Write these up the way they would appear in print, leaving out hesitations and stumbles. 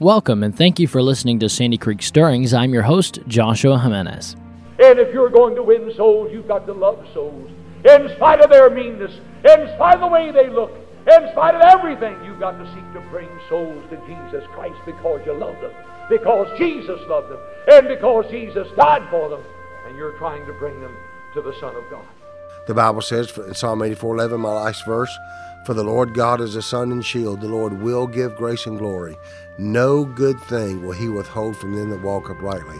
Welcome, and thank you for listening to Sandy Creek Stirrings. I'm your host, Joshua Jimenez. And if you're going to win souls, you've got to love souls. In spite of their meanness, in spite of the way they look, in spite of everything, you've got to seek to bring souls to Jesus Christ because you love them, because Jesus loved them, and because Jesus died for them, and you're trying to bring them to the Son of God. The Bible says in Psalm 84:11, my last verse, for the Lord God is a sun and shield. The Lord will give grace and glory. No good thing will he withhold from them that walk uprightly.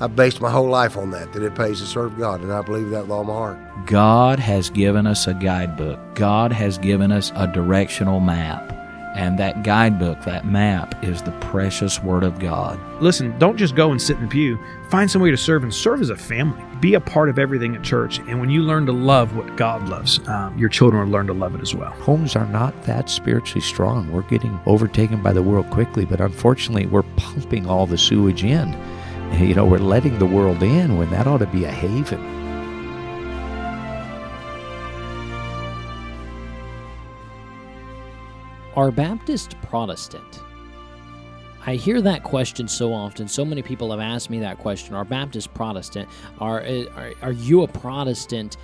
I've based my whole life on that it pays to serve God, and I believe that with all my heart. God has given us a guidebook. God has given us a directional map, and that guidebook, that map, is the precious Word of God. Listen, don't just go and sit in the pew. Find some way to serve, and serve as a family. Be a part of everything at church, and when you learn to love what God loves, your children will learn to love it as well. Homes are not that spiritually strong. We're getting overtaken by the world quickly, but unfortunately we're pumping all the sewage in. You know, we're letting the world in when that ought to be a haven. Are Baptists Protestant? I hear that question so often. So many people have asked me that question. Are Baptists Protestant? Are you a Protestant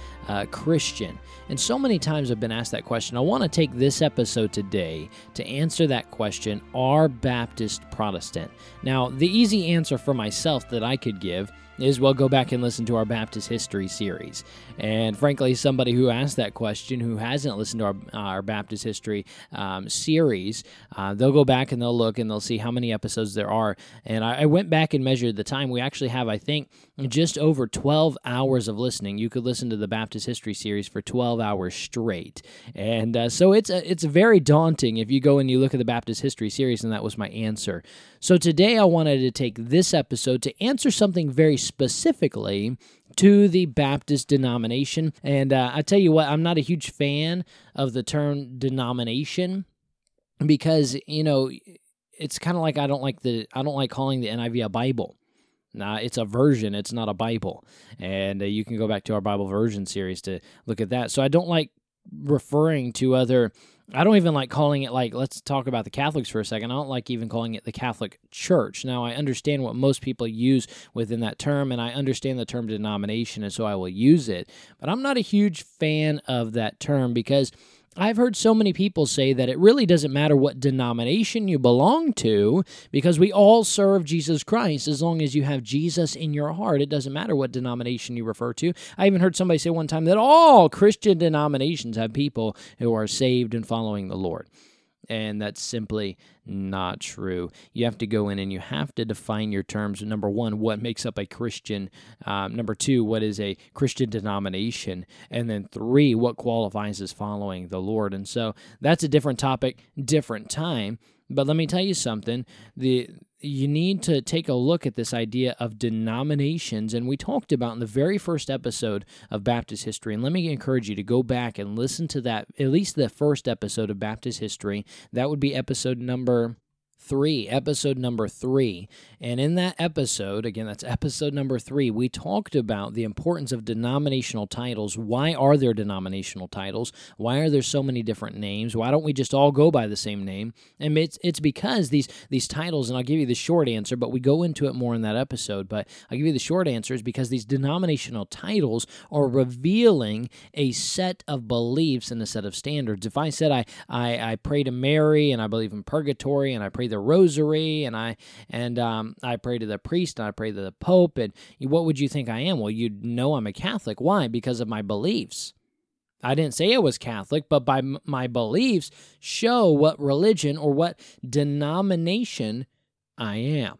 Christian? And so many times I've been asked that question. I want to take this episode today to answer that question, are Baptists Protestant? Now, the easy answer for myself that I could give is, well, go back and listen to our Baptist History series. And frankly, somebody who asked that question who hasn't listened to our Baptist History series, they'll go back and they'll look and they'll see how many episodes there are. And I went back and measured the time. We actually have, I think, just over 12 hours of listening. You could listen to the Baptist History series for 12 hours straight. And so it's very daunting if you go and you look at the Baptist History series, and that was my answer. So today I wanted to take this episode to answer something very specifically to the Baptist denomination. And I tell you what, I'm not a huge fan of the term denomination because, you know, it's kind of like I don't like calling the NIV a Bible. Now, it's a version, it's not a Bible. And you can go back to our Bible version series to look at that. So I don't like referring to other, I don't even like calling it like, let's talk about the Catholics for a second. I don't like even calling it the Catholic Church. Now, I understand what most people use within that term, and I understand the term denomination, and so I will use it. But I'm not a huge fan of that term because I've heard so many people say that it really doesn't matter what denomination you belong to because we all serve Jesus Christ. As long as you have Jesus in your heart, it doesn't matter what denomination you refer to. I even heard somebody say one time that all Christian denominations have people who are saved and following the Lord. And that's simply not true. You have to go in and you have to define your terms. Number one, what makes up a Christian? Number two, what is a Christian denomination? And then three, what qualifies as following the Lord? And so that's a different topic, different time. But let me tell you something. You need to take a look at this idea of denominations, and we talked about in the very first episode of Baptist History, and let me encourage you to go back and listen to that, at least the first episode of Baptist History. That would be episode number three. And in that episode, again, that's episode number 3, we talked about the importance of denominational titles. Why are there denominational titles? Why are there so many different names? Why don't we just all go by the same name? And it's because these titles, and I'll give you the short answer, but we go into it more in that episode, but I'll give you the short answer is because these denominational titles are revealing a set of beliefs and a set of standards. If I said I pray to Mary, and I believe in purgatory, and I pray the rosary, and I pray to the priest, and I pray to the Pope, and what would you think I am? Well, you'd know I'm a Catholic. Why? Because of my beliefs. I didn't say I was Catholic, but by my beliefs show what religion or what denomination I am.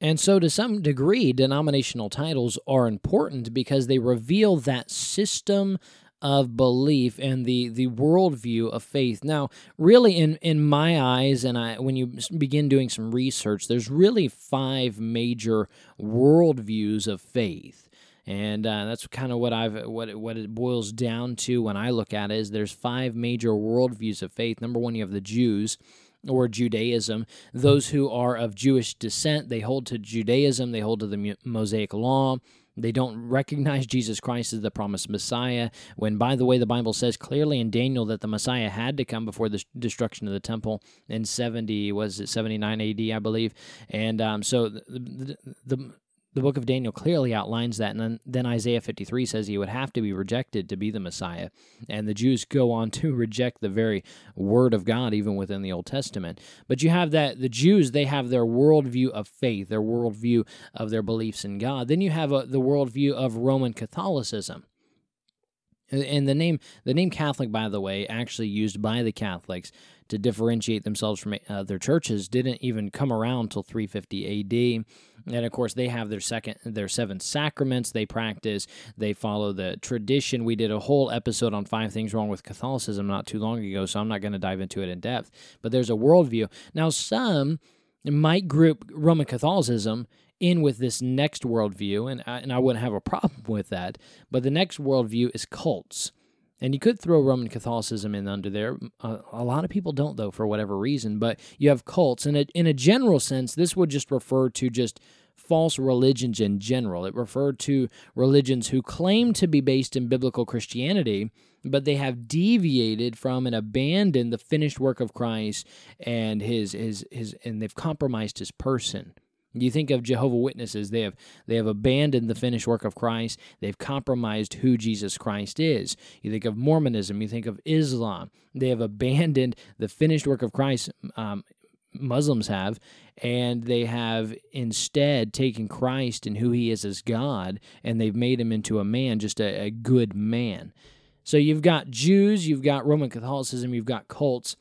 And so to some degree, denominational titles are important because they reveal that system of belief and the worldview of faith. Now, really in my eyes, and when you begin doing some research, there's really 5 major worldviews of faith. And that's kind of what it boils down to when I look at it is there's 5 major worldviews of faith. Number 1, you have the Jews, or Judaism, those who are of Jewish descent. They hold to Judaism, they hold to the Mosaic Law. They don't recognize Jesus Christ as the promised Messiah, when, by the way, the Bible says clearly in Daniel that the Messiah had to come before the destruction of the temple in 79 AD, I believe. And so the book of Daniel clearly outlines that, and then Isaiah 53 says he would have to be rejected to be the Messiah. And the Jews go on to reject the very Word of God, even within the Old Testament. But you have that, the Jews, they have their worldview of faith, their worldview of their beliefs in God. Then you have the worldview of Roman Catholicism. And the name Catholic, by the way, actually used by the Catholics to differentiate themselves from their churches, didn't even come around until 350 AD. And of course, they have their seven sacraments they practice. They follow the tradition. We did a whole episode on 5 things wrong with Catholicism not too long ago, so I'm not going to dive into it in depth. But there's a worldview. Now, some might group Roman Catholicism in with this next worldview, and I wouldn't have a problem with that, but the next worldview is cults. And you could throw Roman Catholicism in under there. A lot of people don't, though, for whatever reason, but you have cults. And in a general sense, this would just refer to just false religions in general. It referred to religions who claim to be based in biblical Christianity, but they have deviated from and abandoned the finished work of Christ, and and they've compromised his person. You think of Jehovah's Witnesses, they have abandoned the finished work of Christ, they've compromised who Jesus Christ is. You think of Mormonism, you think of Islam, they have abandoned the finished work of Christ, Muslims have, and they have instead taken Christ and who he is as God, and they've made him into a man, just a good man. So you've got Jews, you've got Roman Catholicism, you've got cults,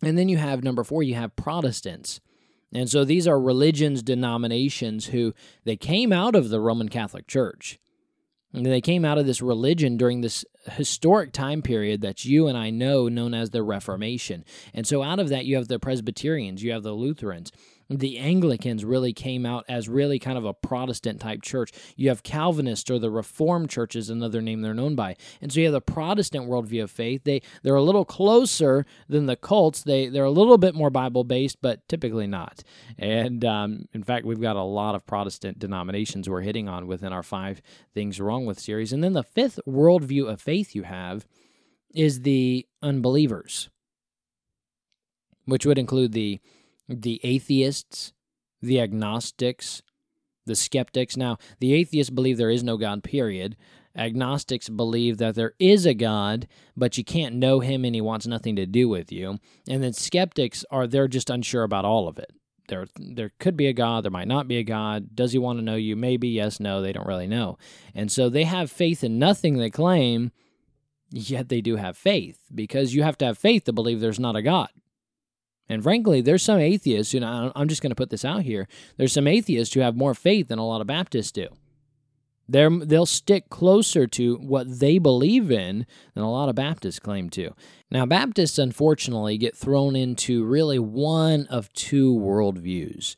and then you have, number 4, you have Protestants. And so these are religions, denominations who they came out of the Roman Catholic Church. And they came out of this religion during this historic time period that you and I know, known as the Reformation. And so out of that, you have the Presbyterians, you have the Lutherans. The Anglicans really came out as really kind of a Protestant-type church. You have Calvinists, or the Reformed Church is another name they're known by. And so you have the Protestant worldview of faith. They're a little closer than the cults. They're a little bit more Bible-based, but typically not. And in fact, we've got a lot of Protestant denominations we're hitting on within our 5 Things Wrong With series. And then the 5th worldview of faith you have is the unbelievers, which would include the atheists, the agnostics, the skeptics. Now, the atheists believe there is no God, period. Agnostics believe that there is a God, but you can't know him and he wants nothing to do with you. And then skeptics they're just unsure about all of it. There could be a God, there might not be a God. Does he want to know you? Maybe, yes, no, they don't really know. And so they have faith in nothing they claim, yet they do have faith, because you have to have faith to believe there's not a God. And frankly, there's some atheists, I'm just going to put this out here, there's some atheists who have more faith than a lot of Baptists do. They'll stick closer to what they believe in than a lot of Baptists claim to. Now, Baptists, unfortunately, get thrown into really one of two worldviews.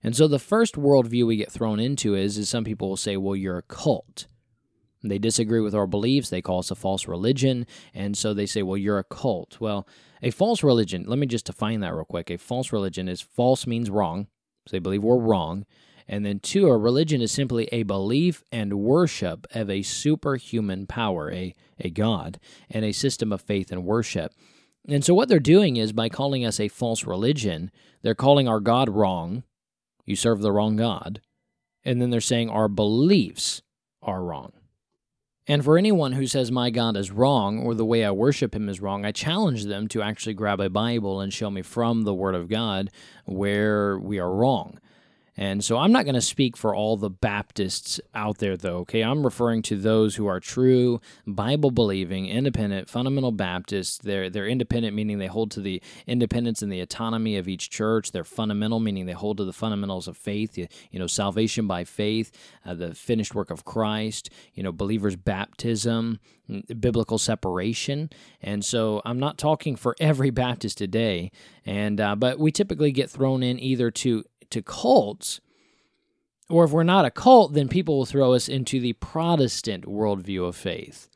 And so the first worldview we get thrown into is some people will say, well, you're a cult. They disagree with our beliefs. They call us a false religion. And so they say, well, you're a cult. Well, a false religion, let me just define that real quick. A false religion is false means wrong. So they believe we're wrong. And then 2, a religion is simply a belief and worship of a superhuman power, a God, and a system of faith and worship. And so what they're doing is by calling us a false religion, they're calling our God wrong. You serve the wrong God. And then they're saying our beliefs are wrong. And for anyone who says my God is wrong or the way I worship him is wrong, I challenge them to actually grab a Bible and show me from the Word of God where we are wrong. And so I'm not going to speak for all the Baptists out there, though, okay? I'm referring to those who are true, Bible-believing, independent, fundamental Baptists. They're independent, meaning they hold to the independence and the autonomy of each church. They're fundamental, meaning they hold to the fundamentals of faith, salvation by faith, the finished work of Christ, believers' baptism, biblical separation. And so I'm not talking for every Baptist today, but we typically get thrown in either to cults, or if we're not a cult, then people will throw us into the Protestant worldview of faith.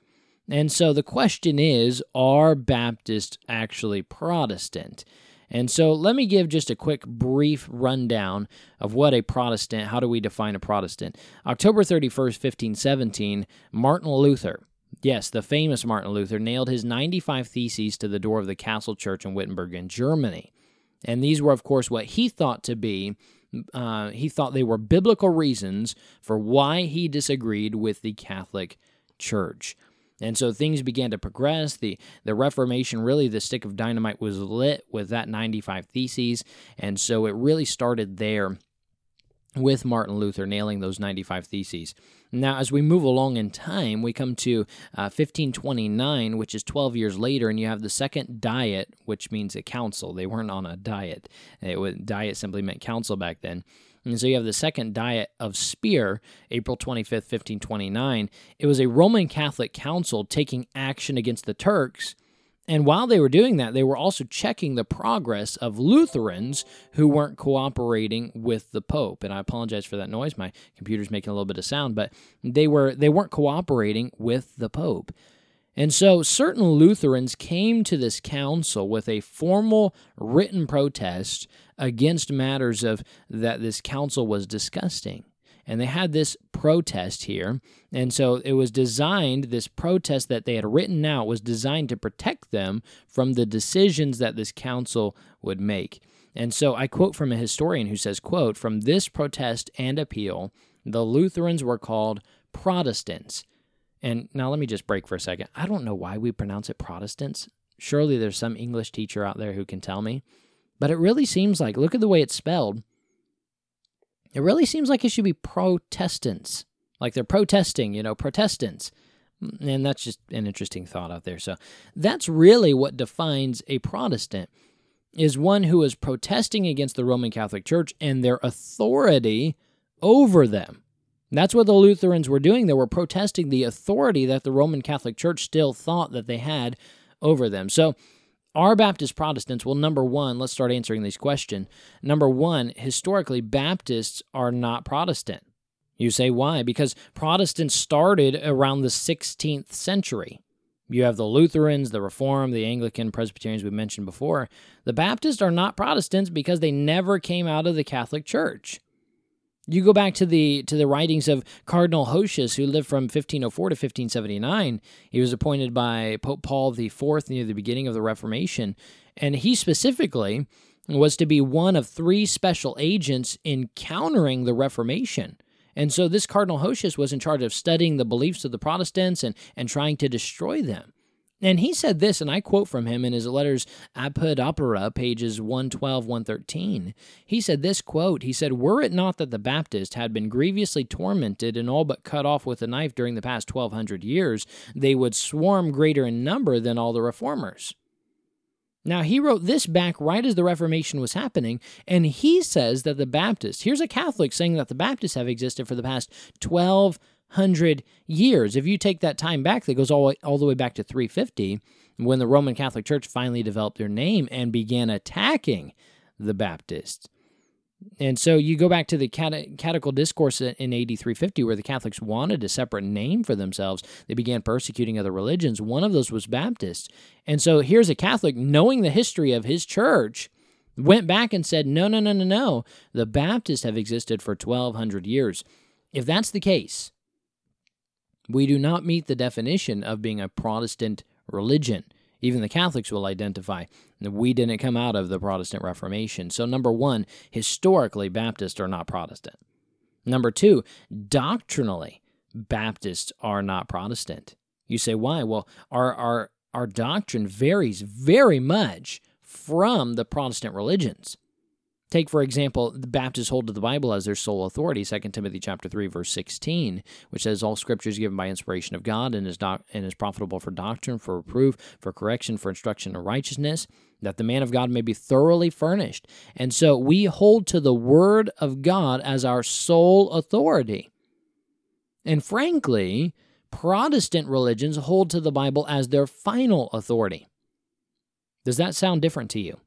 And so the question is, are Baptists actually Protestant? And so let me give just a quick brief rundown of what a Protestant, how do we define a Protestant? October 31st, 1517, Martin Luther, yes, the famous Martin Luther, nailed his 95 theses to the door of the Castle Church in Wittenberg in Germany. And these were, of course, what he thought to be, he thought they were biblical reasons for why he disagreed with the Catholic Church. And so things began to progress. The Reformation, really the stick of dynamite was lit with that 95 Theses, and so it really started there with Martin Luther nailing those 95 Theses. Now, as we move along in time, we come to 1529, which is 12 years later, and you have the Second Diet, which means a council. They weren't on a diet. Diet simply meant council back then. And so you have the Second Diet of Speyer, April 25th, 1529. It was a Roman Catholic council taking action against the Turks, and while they were doing that, they were also checking the progress of Lutherans who weren't cooperating with the Pope. And I apologize for that noise. My computer's making a little bit of sound, but they weren't cooperating with the Pope. And so certain Lutherans came to this council with a formal written protest against matters of that this council was discussing. And they had this protest here, and so it was designed, this protest that they had written out was designed to protect them from the decisions that this council would make. And so I quote from a historian who says, quote, "From this protest and appeal, the Lutherans were called Protestants." And now let me just break for a second. I don't know why we pronounce it Protestants. Surely there's some English teacher out there who can tell me. But it really seems like, look at the way it's spelled. It really seems like it should be Protestants, like they're protesting, you know, Protestants. And that's just an interesting thought out there. So that's really what defines a Protestant, is one who is protesting against the Roman Catholic Church and their authority over them. That's what the Lutherans were doing. They were protesting the authority that the Roman Catholic Church still thought that they had over them. So are Baptist Protestants? Well, number one, let's start answering these questions. Number one, historically, Baptists are not Protestant. You say why? Because Protestants started around the 16th century. You have the Lutherans, the Reformed, the Anglican, Presbyterians we mentioned before. The Baptists are not Protestants because they never came out of the Catholic Church. You go back to the writings of Cardinal Hosius, who lived from 1504 to 1579. He was appointed by Pope Paul IV near the beginning of the Reformation, and he specifically was to be one of three special agents in countering the Reformation. And so this Cardinal Hosius was in charge of studying the beliefs of the Protestants and trying to destroy them. And he said this, and I quote from him in his letters Apud Opera, pages 112, 113. He said this, quote, he said, "Were it not that the Baptists had been grievously tormented and all but cut off with a knife during the past 1,200 years, they would swarm greater in number than all the Reformers." Now, he wrote this back right as the Reformation was happening, and he says that the Baptists, here's a Catholic saying that the Baptists have existed for the past 1,200 years. If you take that time back, that goes all the way back to 350, when the Roman Catholic Church finally developed their name and began attacking the Baptists. And so you go back to the Catechetical Discourse in AD 350, where the Catholics wanted a separate name for themselves. They began persecuting other religions. One of those was Baptist. And so here's a Catholic, knowing the history of his church, went back and said, no, the Baptists have existed for 1,200 years. If that's the case, we do not meet the definition of being a Protestant religion. Even the Catholics will identify that we didn't come out of the Protestant Reformation. So number one, historically, Baptists are not Protestant. Number two, doctrinally, Baptists are not Protestant. You say, why? Well, our doctrine varies very much from the Protestant religions. Take, for example, the Baptists hold to the Bible as their sole authority, 2 Timothy chapter 3, verse 16, which says, "All Scripture is given by inspiration of God and is profitable for doctrine, for reproof, for correction, for instruction in righteousness, that the man of God may be thoroughly furnished." And so we hold to the Word of God as our sole authority. And frankly, Protestant religions hold to the Bible as their final authority. Does that sound different to you?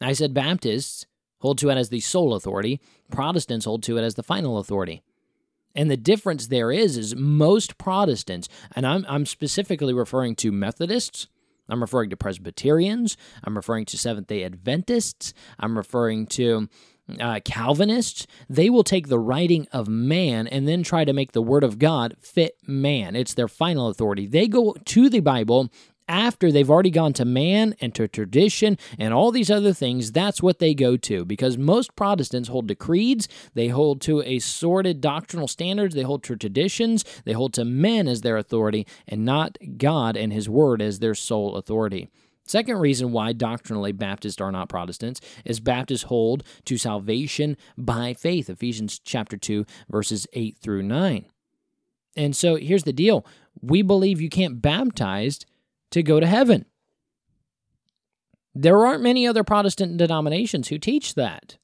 I said Baptists hold to it as the sole authority. Protestants hold to it as the final authority. And the difference there is most Protestants, and I'm specifically referring to Methodists, I'm referring to Presbyterians. I'm referring to Seventh-day Adventists. I'm referring to Calvinists. They will take the writing of man and then try to make the Word of God fit man. It's their final authority. They go to the Bible after they've already gone to man and to tradition and all these other things. That's what they go to, because most Protestants hold to creeds, they hold to a sordid doctrinal standards, they hold to traditions, they hold to men as their authority and not God and His Word as their sole authority. Second reason why doctrinally Baptists are not Protestants is Baptists hold to salvation by faith, Ephesians chapter 2, verses 8 through 9. And so here's the deal. We believe you can't be baptized to go to heaven. There aren't many other Protestant denominations who teach that.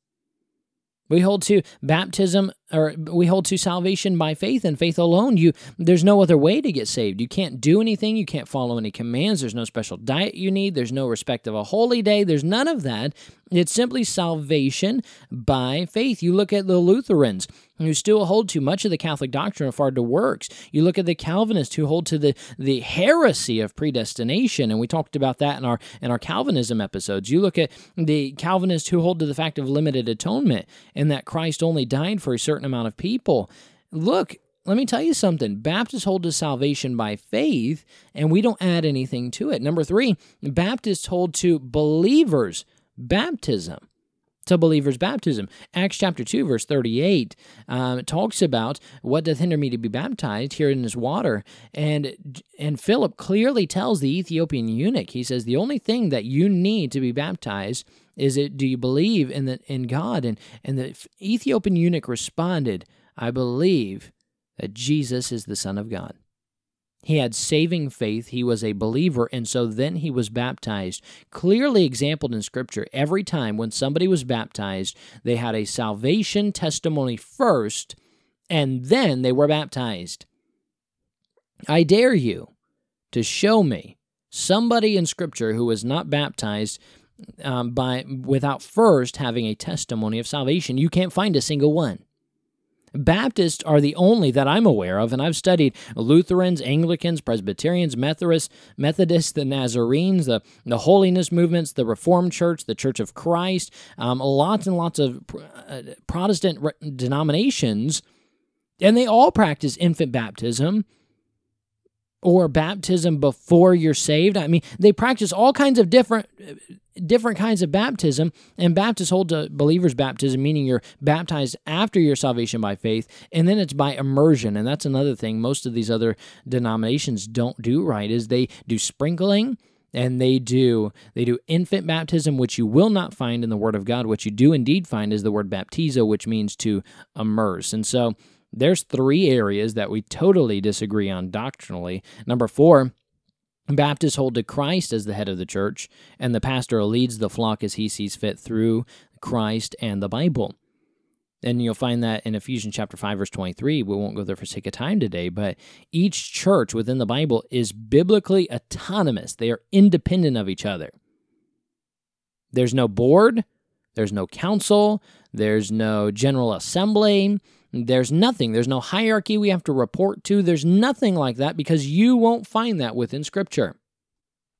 We hold to baptism, or we hold to salvation by faith and faith alone. There's no other way to get saved. You can't do anything. You can't follow any commands. There's no special diet you need. There's no respect of a holy day. There's none of that. It's simply salvation by faith. You look at the Lutherans, who still hold to much of the Catholic doctrine of regard to works. You look at the Calvinists, who hold to the heresy of predestination, and we talked about that in our Calvinism episodes. You look at the Calvinists who hold to the fact of limited atonement and that Christ only died for a certain amount of people. Look, let me tell you something. Baptists hold to salvation by faith, and we don't add anything to it. Number three, Baptists hold to believers' baptism. To believers' baptism. Acts chapter 2, verse 38, it talks about, "What doth hinder me to be baptized here in this water?" And Philip clearly tells the Ethiopian eunuch, he says, the only thing that you need to be baptized is, do you believe in God? And the Ethiopian eunuch responded, "I believe that Jesus is the Son of God." He had saving faith, he was a believer, and so then he was baptized. Clearly exampled in Scripture, every time when somebody was baptized, they had a salvation testimony first, and then they were baptized. I dare you to show me somebody in Scripture who was not baptized without first having a testimony of salvation. You can't find a single one. Baptists are the only that I'm aware of, and I've studied Lutherans, Anglicans, Presbyterians, Methodists, the Nazarenes, the Holiness movements, the Reformed Church, the Church of Christ, lots and lots of Protestant denominations, and they all practice infant baptism or baptism before you're saved. I mean, they practice all kinds of different kinds of baptism, and Baptists hold to believers' baptism, meaning you're baptized after your salvation by faith, and then it's by immersion, and that's another thing most of these other denominations don't do right, is they do sprinkling, and they do infant baptism, which you will not find in the Word of God. What you do indeed find is the word baptizo, which means to immerse, and so there's three areas that we totally disagree on doctrinally. Number four, Baptists hold to Christ as the head of the church, and the pastor leads the flock as he sees fit through Christ and the Bible. And you'll find that in Ephesians chapter 5, verse 23. We won't go there for sake of time today, but each church within the Bible is biblically autonomous. They are independent of each other. There's no board. There's no council. There's no general assembly. There's nothing. There's no hierarchy we have to report to. There's nothing like that, because you won't find that within Scripture.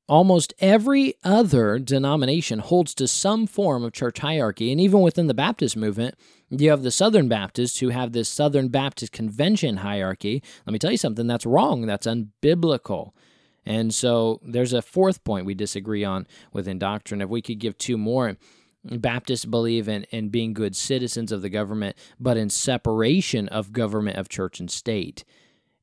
Almost every other denomination holds to some form of church hierarchy, and even within the Baptist movement, you have the Southern Baptists who have this Southern Baptist Convention hierarchy. Let me tell you something, that's wrong. That's unbiblical. And so there's a fourth point we disagree on within doctrine. If we could give two more. Baptists believe in being good citizens of the government, but in separation of government of church and state.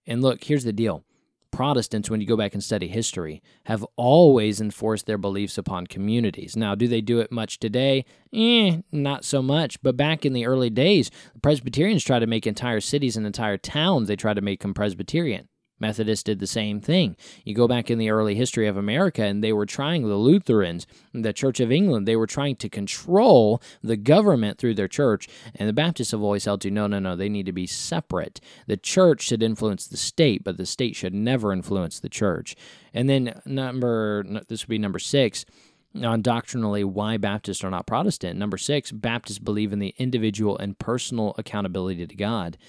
And look, here's the deal. Protestants, when you go back and study history, have always enforced their beliefs upon communities. Now, do they do it much today? Not so much. But back in the early days, Presbyterians tried to make entire cities and entire towns, they tried to make them Presbyterian. Methodists did the same thing. You go back in the early history of America, and they were trying, the Lutherans, the Church of England, they were trying to control the government through their church, and the Baptists have always held to, no, they need to be separate. The church should influence the state, but the state should never influence the church. And then this would be number six, on doctrinally why Baptists are not Protestant. Number six, Baptists believe in the individual and personal accountability to God.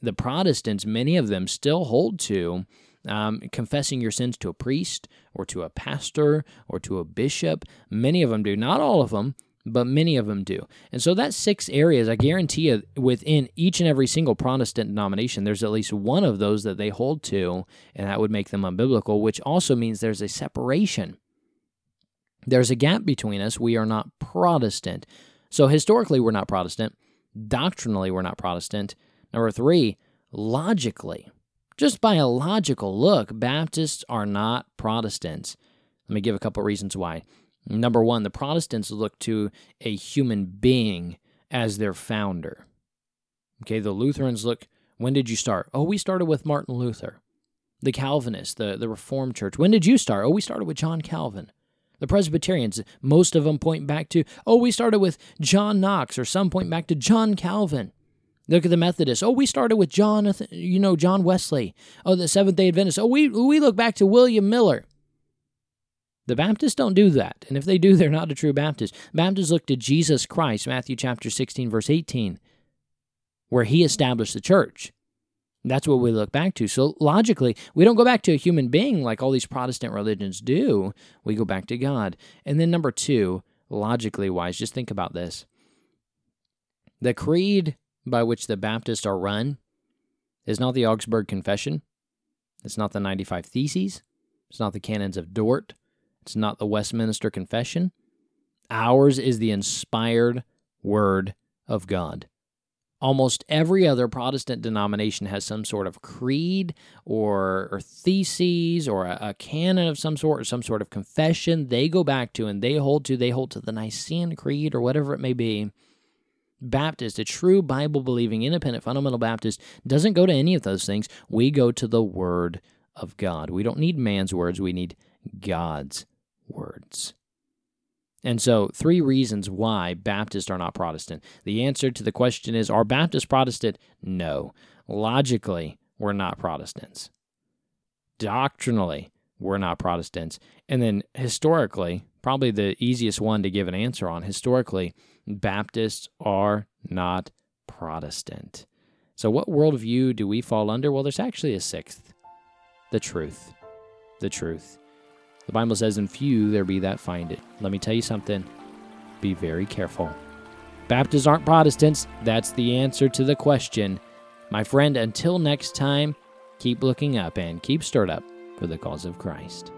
The Protestants, many of them, still hold to confessing your sins to a priest or to a pastor or to a bishop. Many of them do. Not all of them, but many of them do. And so that's 6 areas. I guarantee you within each and every single Protestant denomination, there's at least one of those that they hold to, and that would make them unbiblical, which also means there's a separation. There's a gap between us. We are not Protestant. So historically, we're not Protestant. Doctrinally, we're not Protestant. Number 3, logically. Just by a logical look, Baptists are not Protestants. Let me give a couple reasons why. Number 1, the Protestants look to a human being as their founder. Okay, the Lutherans look, when did you start? Oh, we started with Martin Luther. The Calvinists, the Reformed Church, when did you start? Oh, we started with John Calvin. The Presbyterians, most of them point back to, oh, we started with John Knox, or some point back to John Calvin. Look at the Methodists. Oh, we started with John Wesley. Oh, the Seventh-day Adventists. Oh, we look back to William Miller. The Baptists don't do that, and if they do, they're not a true Baptist. Baptists look to Jesus Christ, Matthew chapter 16, verse 18, where he established the church. That's what we look back to. So logically, we don't go back to a human being like all these Protestant religions do. We go back to God. And then number 2, logically wise, just think about this. The creed by which the Baptists are run is not the Augsburg Confession. It's not the 95 Theses. It's not the Canons of Dort. It's not the Westminster Confession. Ours is the inspired Word of God. Almost every other Protestant denomination has some sort of creed or theses or a canon of some sort or some sort of confession they go back to and they hold to the Nicene Creed or whatever it may be. Baptist, a true Bible-believing, independent, fundamental Baptist, doesn't go to any of those things. We go to the Word of God. We don't need man's words. We need God's words. And so, 3 reasons why Baptists are not Protestant. The answer to the question is, are Baptists Protestant? No. Logically, we're not Protestants. Doctrinally, we're not Protestants. And then historically, probably the easiest one to give an answer on, historically, Baptists are not Protestant. So what worldview do we fall under? Well, there's actually a 6th, the truth. The truth. The Bible says, in few there be that find it. Let me tell you something. Be very careful. Baptists aren't Protestants. That's the answer to the question. My friend, until next time, keep looking up and keep stirred up for the cause of Christ.